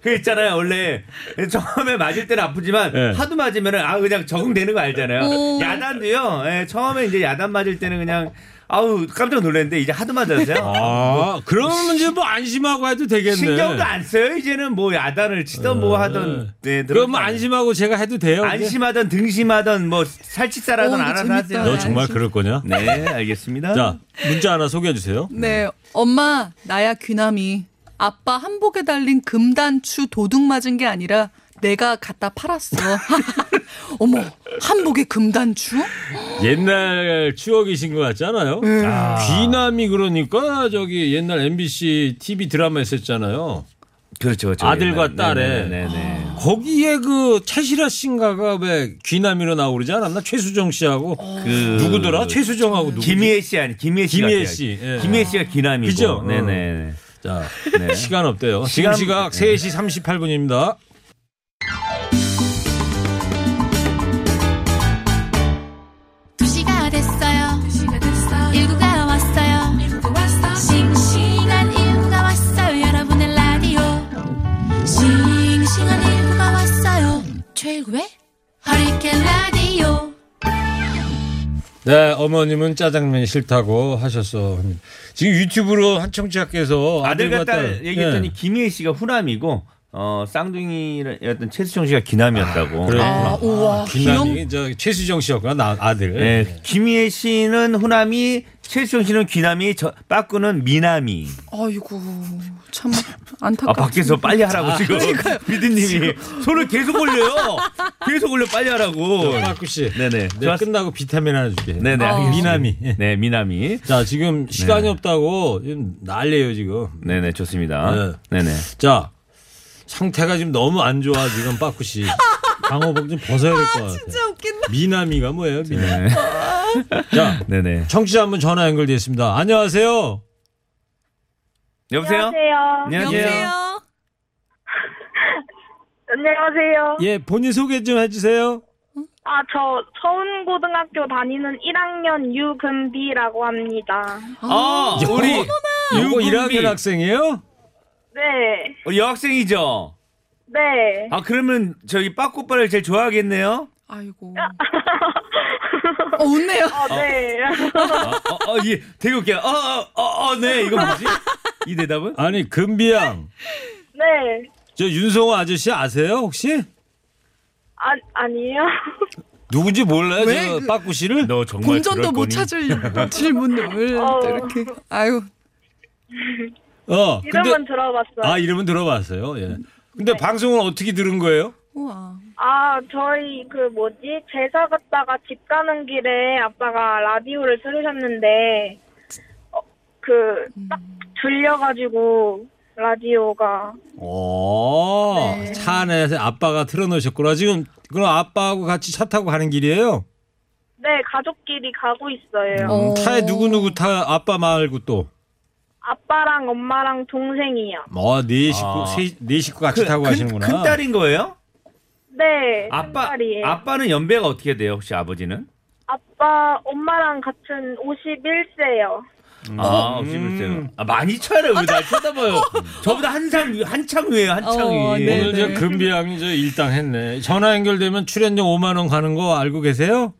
그 있잖아요. 원래 처음에 맞을 때는 아프지만 네. 하도 맞으면은 아 그냥 적응되는 거 알잖아요. 야단도요. 예, 처음에 이제 야단 맞을 때는 그냥 아우 깜짝 놀랐는데 이제 하도 맞았어요. 아 그러면 이제 뭐 안심하고 해도 되겠네. 신경도 안 써요. 이제는 뭐 야단을 치던 뭐 하던. 네, 그러면 안심하고 제가 해도 돼요. 안심하던 등심하던 뭐 살치살하던 알아서 하세요. 너 정말 그럴 거냐? 네 알겠습니다. 자 문자 하나 소개해 주세요. 네 엄마 나야 귀남이. 아빠 한복에 달린 금단추 도둑 맞은 게 아니라 내가 갖다 팔았어. 어머 한복에 금단추? 옛날 추억이신 것 같지 않아요? 아. 귀남이 그러니까 저기 옛날 MBC TV 드라마 했었잖아요. 그렇죠. 아들과 딸의. 네네네. 거기에 그 차시라 씨인가가 왜 귀남이로 나오지 않았나? 최수정 씨하고 그 누구더라? 최수정하고 누구? 김희애 씨 아니 김희애 씨. 예. 김희애 씨가 귀남이고. 그죠? 네네. 자, 네. 시간 어때요? 지금 시각 3시 38분입니다. 두 시가 됐어요. 일구가 왔어요. 싱싱한 일구가 왔어요. 여러분의 라디오. 싱싱한 일구가 왔어요. 최일구의 허리케인 라디오. 네, 어머님은 짜장면이 싫다고 하셨어. 지금 유튜브로 한 청취자께서 아들과 딸 얘기했더니 네. 김희애 씨가 후남이고 쌍둥이였던 최수정 씨가 기남이었다고. 그래. 우와. 기남이 저 최수정 씨였구나. 나 아들. 네, 네. 김희애 씨는 후남이, 최수정 씨는 귀남이, 저 빠꾸는 미남이. 아이고 참 안타깝다. 아, 밖에서 빨리 하라고 지금 미드님이 손을 계속 올려요. 빨리 하라고. 빠꾸 씨. 네네. 내가 끝나고 비타민 하나 줄게. 네네. 미남이. 네 미남이. 자 지금 시간이 네네. 없다고 난리예요 지금. 네네 좋습니다. 네. 네네. 자. 상태가 지금 너무 안 좋아 지금 빠꾸 씨. 방호복 좀 벗어야 될 것 같아. 진짜 웃긴다. 미남이가 뭐예요? 미남. 자, 네네. 청취자 한번 전화 연결돼 있습니다. 안녕하세요. 여보세요. 안녕하세요. 안녕하세요. 예, 본인 소개 좀 해주세요. 아, 저 창원고등학교 다니는 1학년 유금비라고 합니다. 아, 우리 유금비 1학년 학생이에요? 네. 여학생이죠? 네. 아, 그러면 저기 빠꾸빠를 제일 좋아하겠네요? 아이고. 웃네요. 네. 예. 되게 웃겨요. 네. 이거 뭐지? 이 대답은? 아니, 금비양. 네. 저 윤성호 아저씨 아세요, 혹시? 아니요. 누군지 몰라요, 저 빠꾸 씨를? 너 정말 본전도 못 찾을 질문을. 이렇게. 아유. 이름은 들어봤어요. 아, 이름은 들어봤어요. 예. 근데 네. 방송은 어떻게 들은 거예요? 우와. 아, 저희 제사 갔다가 집 가는 길에 아빠가 라디오를 틀으셨는데 딱 들려가지고 라디오가. 네. 차 안에서 아빠가 틀어놓으셨구나. 지금 그럼 아빠하고 같이 차 타고 가는 길이에요? 네, 가족끼리 가고 있어요. 차에 누구 타? 아빠 말고 또? 아빠랑 엄마랑 동생이요. 네 식구, 네 식구 같이 타고 가시는구나. 큰 딸인 거예요? 네, 큰 딸이에요. 아빠는 연배가 어떻게 돼요? 혹시 아버지는? 아빠, 엄마랑 같은 51세요. 아, 51세요. 아, 많이 쳐요. 왜 날 쳐다봐요? 저보다 한창 위에요, 한창 위. 네, 오늘 저 금비 양이 저 일당했네. 전화 연결되면 출연료 5만 원 가는 거 알고 계세요?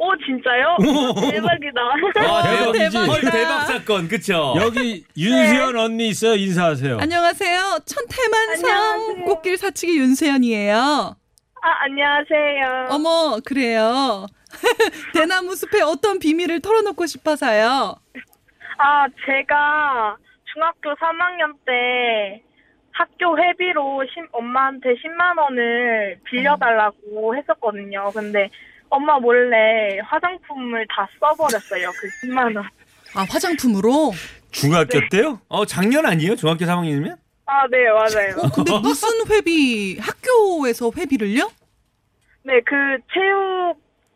오 진짜요? 대박이다. 거의 대박 사건 그쵸? 여기 윤수현 네. 언니 있어요. 인사하세요. 안녕하세요. 천태만상 안녕하세요. 꽃길 사치기 윤수현이에요. 아 안녕하세요. 어머 그래요. 대나무 숲의 어떤 비밀을 털어놓고 싶어서요? 아, 제가 중학교 3학년 때 학교 회비로 엄마한테 10만 원을 빌려달라고 했었거든요. 근데 엄마 몰래 화장품을 다 써버렸어요. 그 10만 원. 아, 화장품으로? 중학교 네. 때요? 작년 아니에요? 중학교 3학년이면? 아, 네, 맞아요. 근데 무슨 회비, 학교에서 회비를요? 네,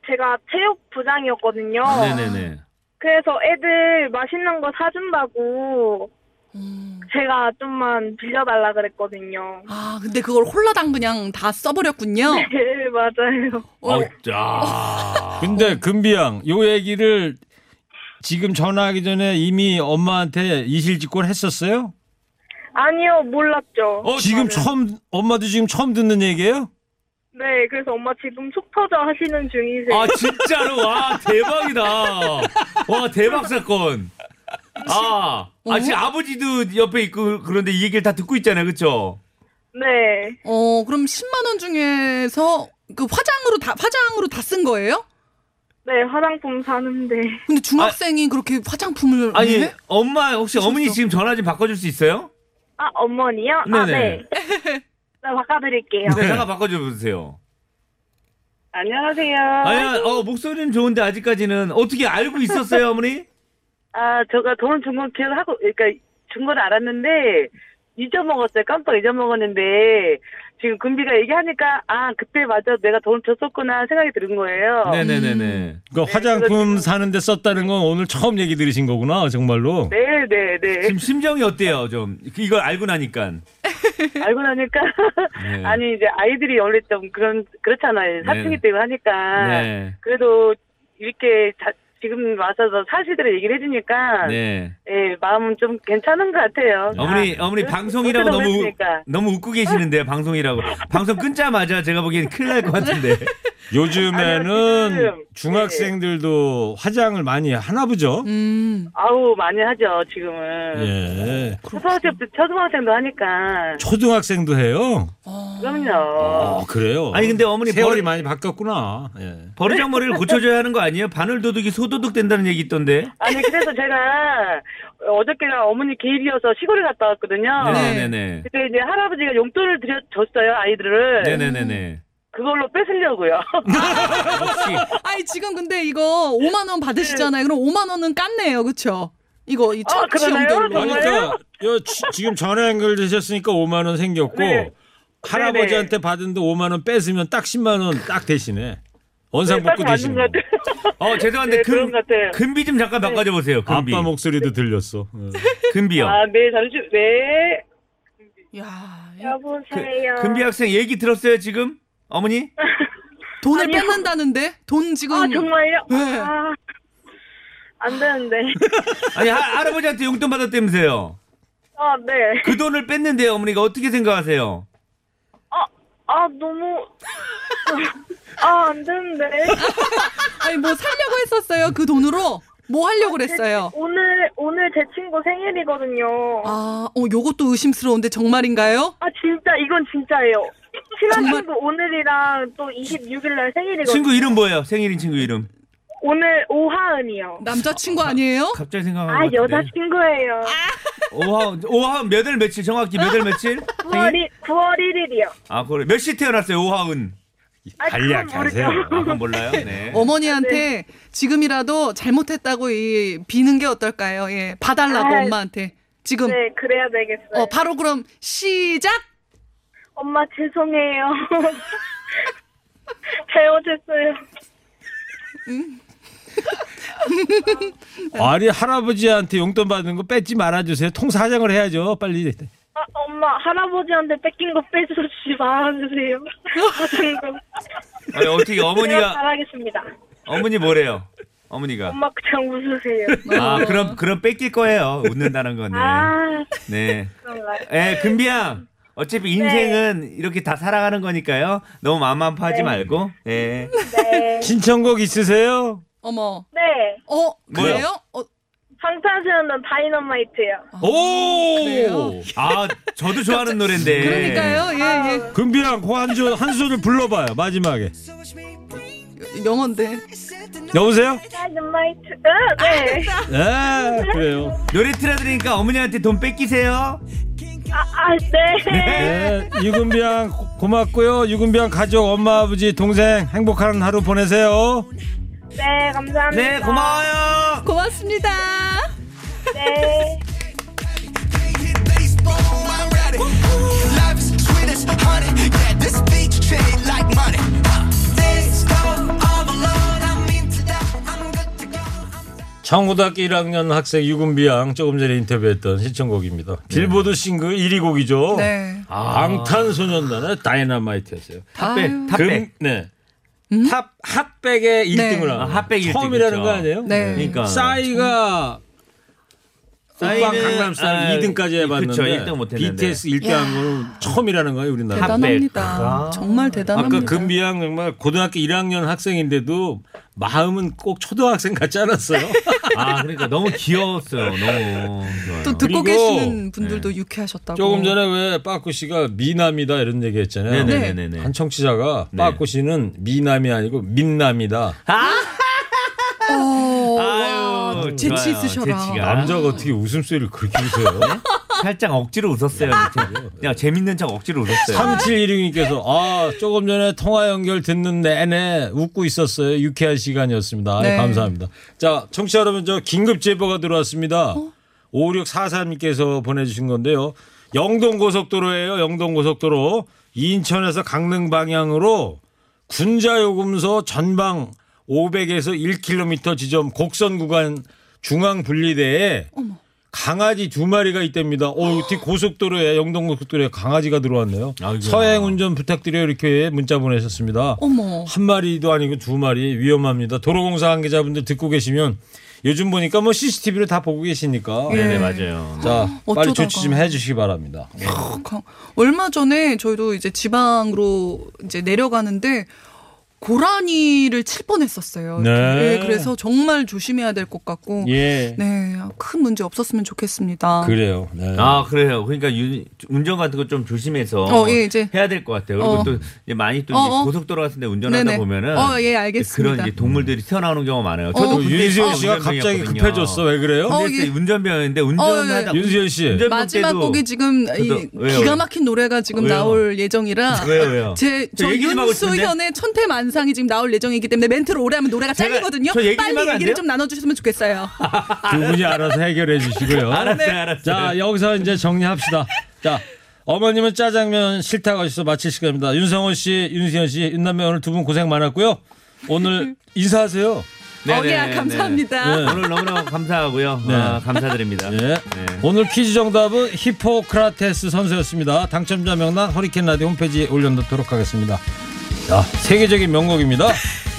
제가 체육부장이었거든요. 아, 네네네. 그래서 애들 맛있는 거 사준다고 제가 좀만 빌려달라 그랬거든요. 아, 근데 그걸 홀라당 그냥 다 써버렸군요. 네, 맞아요. 근데 금비양, 요 얘기를 지금 전화하기 전에 이미 엄마한테 이실직고를 했었어요? 아니요, 몰랐죠. 지금 엄마도 지금 처음 듣는 얘기예요? 네, 그래서 엄마 지금 속 터져 하시는 중이세요. 아, 진짜로? 와, 대박이다. 와, 대박 사건. 지금 아버지도 옆에 있고 그런데 이 얘기를 다 듣고 있잖아요, 그렇죠? 네. 그럼 10만 원 중에서 그 화장으로 다 쓴 거예요? 네, 화장품 사는데. 근데 중학생이 그렇게 화장품을 해? 엄마 혹시 하셨어? 어머니 지금 전화 좀 바꿔줄 수 있어요? 아, 어머니요? 네네. 아, 네. 나 바꿔드릴게요. 네, 잠깐 바꿔주세요. 안녕하세요. 목소리는 좋은데 아직까지는 어떻게 알고 있었어요, 어머니? 아, 제가 돈 준 건 기억하고, 그러니까 준 건 알았는데 잊어먹었어요. 깜빡 잊어먹었는데 지금 금비가 얘기하니까 그때 맞아 내가 돈 줬었구나 생각이 드는 거예요. 네네네네. 그러니까 네, 화장품 사는데 썼다는 건 오늘 처음 얘기 들으신 거구나, 정말로. 네네네. 지금 심정이 어때요, 좀 이걸 알고 나니까? 네. 아니, 이제 아이들이 원래 좀 그렇잖아요. 사춘기 때문에 하니까. 네. 그래도 이렇게 지금 와서 사실대로 얘기를 해주니까 예, 마음은 좀 괜찮은 것 같아요. 어머니 방송이라고 너무 웃고 계시는데요. 방송이라고. 방송 끊자마자 제가 보기엔 큰일 날 것 같은데. 요즘에는 중학생들도 화장을 많이 하나 보죠? 아우, 많이 하죠, 지금은. 예. 초등학생도 하니까. 초등학생도 해요? 그럼요. 그래요? 아니, 근데 어머니 세월이 많이 바뀌었구나. 예. 버르장머리를 고쳐줘야 하는 거 아니에요? 바늘도둑이 소도둑된다는 얘기 있던데. 아니, 그래서 제가 어저께가 어머니 개일이어서 시골에 갔다 왔거든요. 네네네. 그때 이제 할아버지가 용돈을 줬어요, 아이들을. 네네네네. 그걸로 뺏으려고요. 아니, 지금 근데 이거 5만 원 받으시잖아요. 그럼 5만 원은 깠네요, 그렇죠? 이거 이 정도로. 그러니까 지금 전화 연결되셨으니까 5만 원 생겼고 할아버지한테 받은데 5만 원 뺏으면 딱 10만 원 딱 되시네. 원상복구 되시는 거. 죄송한데 금비 좀 잠깐 바꿔줘 보세요. 금비. 아빠 목소리도 들렸어. 금비요. 아, 네, 잠시 네. 여보세요. 금비 학생 얘기 들었어요, 지금? 어머니? 돈을 뺏는다는데? 돈 지금. 아, 정말요? 네. 안 되는데. 아니, 할아버지한테 용돈 받았다면서요? 네. 그 돈을 뺐는데요, 어머니가 어떻게 생각하세요? 너무. 안 되는데. 아니, 뭐 살려고 했었어요, 그 돈으로? 뭐 하려고 그랬어요? 오늘 제 친구 생일이거든요. 요것도 의심스러운데 정말인가요? 진짜, 이건 진짜예요. 친한 친구 오늘이랑 또 26일날 생일이거든요. 친구 이름 뭐예요? 생일인 친구 이름. 오늘 오하은이요. 남자친구 아니에요? 갑자기 생각하는 것 같은데. 여자친구예요. 오하은 몇 월 며칠 정확히 몇 월 며칠? 9월 1일이요. 그래. 몇 시 태어났어요, 오하은? 간략하세요. 그건 몰라요. 네. 어머니한테 지금이라도 잘못했다고 비는 게 어떨까요? 예, 봐달라고 엄마한테 지금. 네, 그래야 되겠어요. 바로 그럼 시작. 엄마 죄송해요. 잘못했어요. 응? 아니, 할아버지한테 용돈 받는 거 뺏지 말아주세요. 통사정을 해야죠, 빨리. 엄마, 할아버지한테 뺏긴 거 빼주지 말아주세요. 아니, 어떻게 어머니가 잘하겠습니다. 어머니 뭐래요? 어머니가. 엄마 그냥 웃으세요. 그럼 뺏길 거예요. 웃는다는 거는. 네. 네, 금비양. 어차피 인생은 이렇게 다 살아가는 거니까요. 너무 마음 아파하지 말고. 네. 네. 신청곡 있으세요? 어머. 네. 그래요? 방탄소년단 다이너마이트요. 오. 그래요? 저도 좋아하는 노래인데. 그러니까요. 예. 금비랑 한 소절 불러봐요, 마지막에. 영어인데. 여보세요? 네. 아, 그래요. 노래 틀어드리니까 어머니한테 돈 뺏기세요. 네. 네. 유금비 양 고맙고요. 유금비 양 가족, 엄마, 아버지, 동생 행복한 하루 보내세요. 네, 감사합니다. 네, 고마워요. 고맙습니다. 네. 창원고등학교 1학년 학생 유금비 양 조금 전에 인터뷰했던 신청곡입니다. 빌보드 싱글 1위 곡이죠. 네. 방탄소년단의 다이너마이트였어요. 탑백. 네. 탑 핫백의 1등을 한 핫백 처음이라는 거 아니에요? 네. 그러니까 싸이가 강남스타일 2등까지 해봤는데 1등 못했는데 BTS 1등 한 거는 처음이라는 거예요, 우리나라. 대단합니다. 아, 정말 대단합니다. 아까 금비양 정말 고등학교 1학년 학생인데도 마음은 꼭 초등학생 같지 않았어요. 아, 그러니까 너무 귀여웠어요. 너무 좋아요. 또 듣고 계시는 분들도 유쾌하셨다고. 조금 전에 왜 빠꾸 씨가 미남이다 이런 얘기 했잖아요. 네네네. 한 청취자가 빠꾸 씨는 미남이 아니고 민남이다. 아! 재치 있으셔라. 재치가. 남자가 어떻게 웃음소리를 그렇게 웃어요? 살짝 억지로 웃었어요. 그냥 재밌는 척 억지로 웃었어요. 3716님께서 아, 조금 전에 통화 연결 듣는 내내 웃고 있었어요. 유쾌한 시간이었습니다. 네. 감사합니다. 자, 청취자 여러분, 저 긴급 제보가 들어왔습니다. 5643님께서 보내주신 건데요. 영동고속도로예요. 영동고속도로. 인천에서 강릉 방향으로 군자 요금소 전방 500에서 1km 지점 곡선 구간 중앙 분리대에 강아지 2마리가 있답니다. 오, 고속도로에, 영동고속도로에 강아지가 들어왔네요. 아이고. 서행 운전 부탁드려요. 이렇게 문자 보내셨습니다. 어머. 한 마리도 아니고 2마리. 위험합니다. 도로공사 관계자분들 듣고 계시면 요즘 보니까 뭐 CCTV를 다 보고 계시니까. 예. 네네, 맞아요. 자, 빨리 조치 좀 해주시기 바랍니다. 얼마 전에 저희도 이제 지방으로 이제 내려가는데 고라니를 칠 뻔했었어요. 네. 네, 그래서 정말 조심해야 될 것 같고, 예. 네, 큰 문제 없었으면 좋겠습니다. 그래요. 네. 아, 그래요. 그러니까 운전 같은 거 좀 조심해서 예, 이제. 해야 될 것 같아요. 그리고 또 이제 많이 또 이제 고속도로 같은데 운전하다 네네. 보면은, 예, 알겠습니다. 그런 이제 동물들이 튀어나오는 경우가 많아요. 저도 윤수현 씨가 갑자기 급해졌어. 왜 그래요? 예. 운전병인데 운전하다. 윤수현 씨 마지막 곡이 지금 기가 막힌 노래가 지금 나올 예정이라. 왜요? 저 윤수현의 천태만상. 상이 지금 나올 예정이기 때문에 멘트를 오래 하면 노래가 짧거든요. 빨리 얘기를 좀 나눠주셨으면 좋겠어요. 두 분이 알아서 해결해 주시고요. 알았어요. 자, 여기서 이제 정리합시다. 자, 어머님은 짜장면 싫다고 하셔서 마칠 시간입니다. 윤성호 씨, 윤수현 씨, 윤남매 오늘 두 분 고생 많았고요. 오늘 인사하세요. 네, 감사합니다. 네. 오늘 너무너무 감사하고요. 네. 아, 감사드립니다. 네. 네. 오늘 퀴즈 정답은 히포크라테스 선수였습니다. 당첨자 명단 허리케인 라디오 홈페이지에 올려놓도록 하겠습니다. 야, 세계적인 명곡입니다.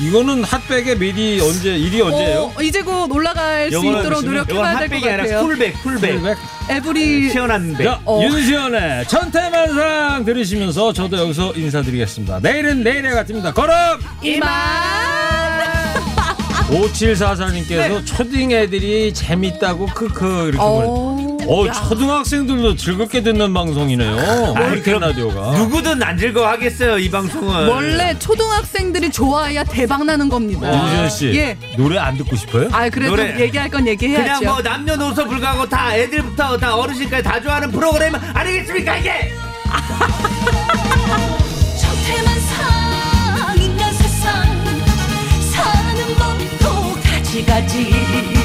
이거는 핫백의 미리 언제 1위 언제예요? 이제 곧 올라갈 수 있도록 노력해봐야 될 것 같아요. 풀백. 에브리 시원한 백. 윤시원의 천태만상 들으시면서 저도 여기서 인사드리겠습니다. 내일은 내일의 같습니다. 걸음 이만. 5744님께서 네. 초딩 애들이 재밌다고 크크 이렇게 보냈어요. 초등학생들도 즐겁게 듣는 방송이네요. 허리케인 라디오가. 누구든 안 즐거워하겠어요, 이 방송은. 원래 초등학생들이 좋아해야 대박나는 겁니다. 윤수현 씨, 예. 노래 안 듣고 싶어요? 그래도 노래. 얘기할 건 얘기해야죠. 그냥 뭐 남녀노소 불구하고 다 애들부터 다 어르신까지 다 좋아하는 프로그램 아니겠습니까, 이게? 정태만상 인간 세상 사는 법도 가지가지